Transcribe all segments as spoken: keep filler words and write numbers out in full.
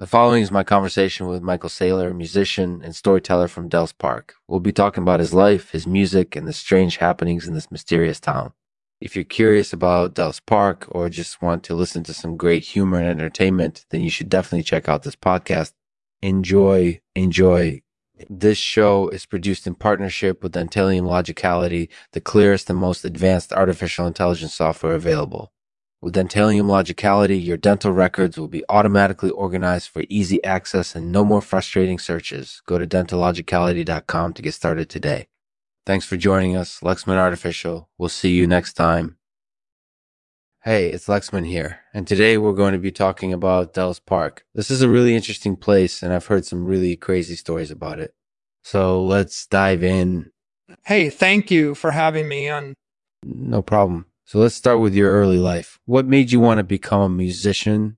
The following is my conversation with Michael Saylor, musician and storyteller from Dells Park. We'll be talking about his life, his music, and the strange happenings in this mysterious town. If you're curious about Dells Park or just want to listen to some great humor and entertainment, then you should definitely check out this podcast. Enjoy, enjoy. This show is produced in partnership with Antelium Logicality, the clearest and most advanced artificial intelligence software available. With Dentalium Logicality, your dental records will be automatically organized for easy access and no more frustrating searches. Go to dental logicality dot com to get started today. Thanks for joining us, Lexman Artificial. We'll see you next time. Hey, it's Lexman here, and today we're going to be talking about Dells Park. This is a really interesting place, and I've heard some really crazy stories about it. So let's dive in. Hey, thank you for having me on. No problem. So let's start with your early life. What made you want to become a musician?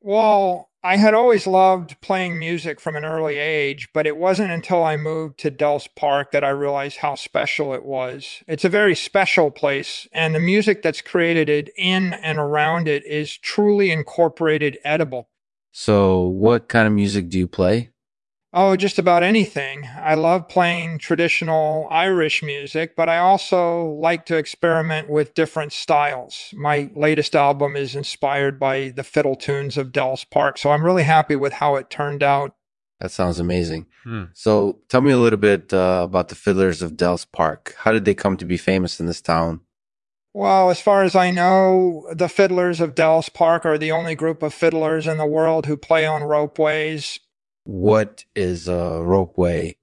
Well, I had always loved playing music from an early age, but it wasn't until I moved to Dells Park that I realized how special it was. It's a very special place, and the music that's created in and around it is truly incorporated edible. So what kind of music do you play? Oh, just about anything. I love playing traditional Irish music, but I also like to experiment with different styles. My latest album is inspired by the fiddle tunes of Dells Park, so I'm really happy with how it turned out. That sounds amazing. Hmm. So tell me a little bit uh, about the Fiddlers of Dells Park. How did they come to be famous in this town? Well, as far as I know, the Fiddlers of Dells Park are the only group of fiddlers in the world who play on ropeways. What is a ropeway?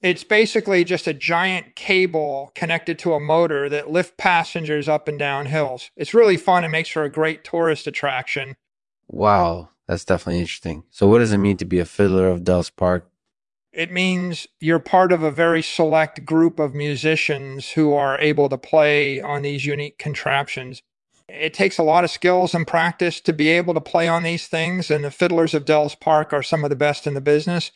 It's basically just a giant cable connected to a motor that lifts passengers up and down hills. It's really fun and makes for a great tourist attraction. Wow, that's definitely interesting. So what does it mean to be a fiddler of Dells Park? It means you're part of a very select group of musicians who are able to play on these unique contraptions. It takes a lot of skills and practice to be able to play on these things, and the Fiddlers of Dells Park are some of the best in the business.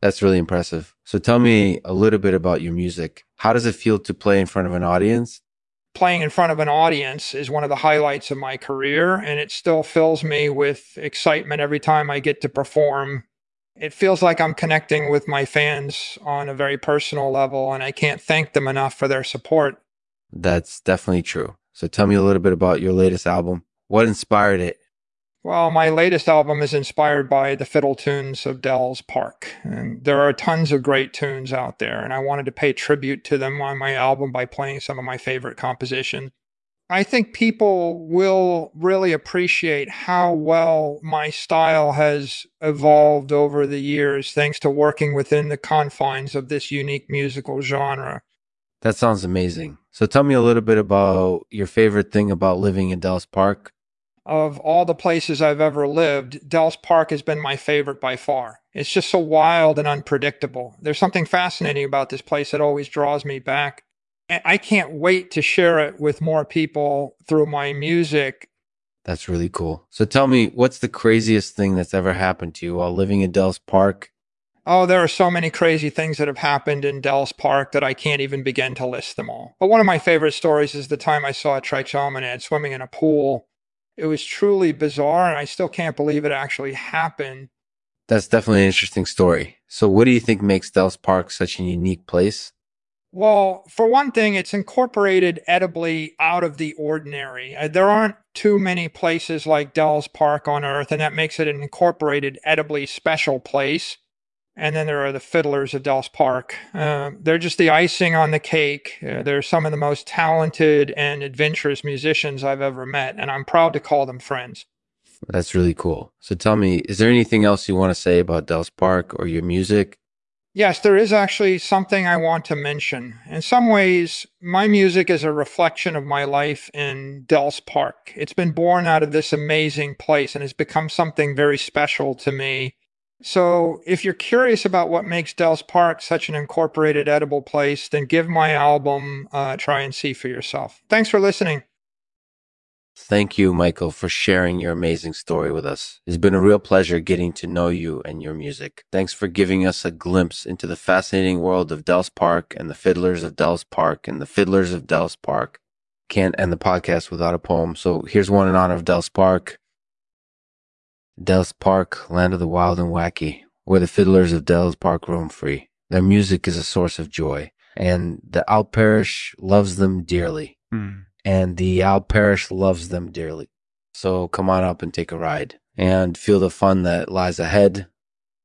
That's really impressive. So tell me a little bit about your music. How does it feel to play in front of an audience? Playing in front of an audience is one of the highlights of my career, and it still fills me with excitement every time I get to perform. It feels like I'm connecting with my fans on a very personal level, and I can't thank them enough for their support. That's definitely true. So tell me a little bit about your latest album. What inspired it? Well, my latest album is inspired by the fiddle tunes of Dells Park. And there are tons of great tunes out there, and I wanted to pay tribute to them on my album by playing some of my favorite compositions. I think people will really appreciate how well my style has evolved over the years, thanks to working within the confines of this unique musical genre. That sounds amazing. So tell me a little bit about your favorite thing about living in Dells Park. Of all the places I've ever lived, Dells Park has been my favorite by far. It's just so wild and unpredictable. There's something fascinating about this place that always draws me back. I can't wait to share it with more people through my music. That's really cool. So tell me, what's the craziest thing that's ever happened to you while living in Dells Park? Oh, there are so many crazy things that have happened in Dells Park that I can't even begin to list them all. But one of my favorite stories is the time I saw a trichomonad swimming in a pool. It was truly bizarre, and I still can't believe it actually happened. That's definitely an interesting story. So what do you think makes Dells Park such a unique place? Well, for one thing, it's incorporated edibly out of the ordinary. There aren't too many places like Dells Park on Earth, and that makes it an incorporated edibly special place. And then there are the Fiddlers of Dells Park. Uh, they're just the icing on the cake. Uh, they're some of the most talented and adventurous musicians I've ever met, and I'm proud to call them friends. That's really cool. So tell me, is there anything else you want to say about Dells Park or your music? Yes, there is actually something I want to mention. In some ways, my music is a reflection of my life in Dells Park. It's been born out of this amazing place and has become something very special to me. So if you're curious about what makes Dells Park such an incorporated edible place, then give my album a try and see for yourself. Thanks for listening. Thank you, Michael, for sharing your amazing story with us. It's been a real pleasure getting to know you and your music. Thanks for giving us a glimpse into the fascinating world of Dells Park and the Fiddlers of Dells Park and the Fiddlers of Dells Park. Can't end the podcast without a poem, so here's one in honor of Dells Park. Dells Park, land of the wild and wacky, where the fiddlers of Dells Park roam free. Their music is a source of joy, and the Outparish loves them dearly. Mm. And the Outparish loves them dearly. So come on up and take a ride and feel the fun that lies ahead.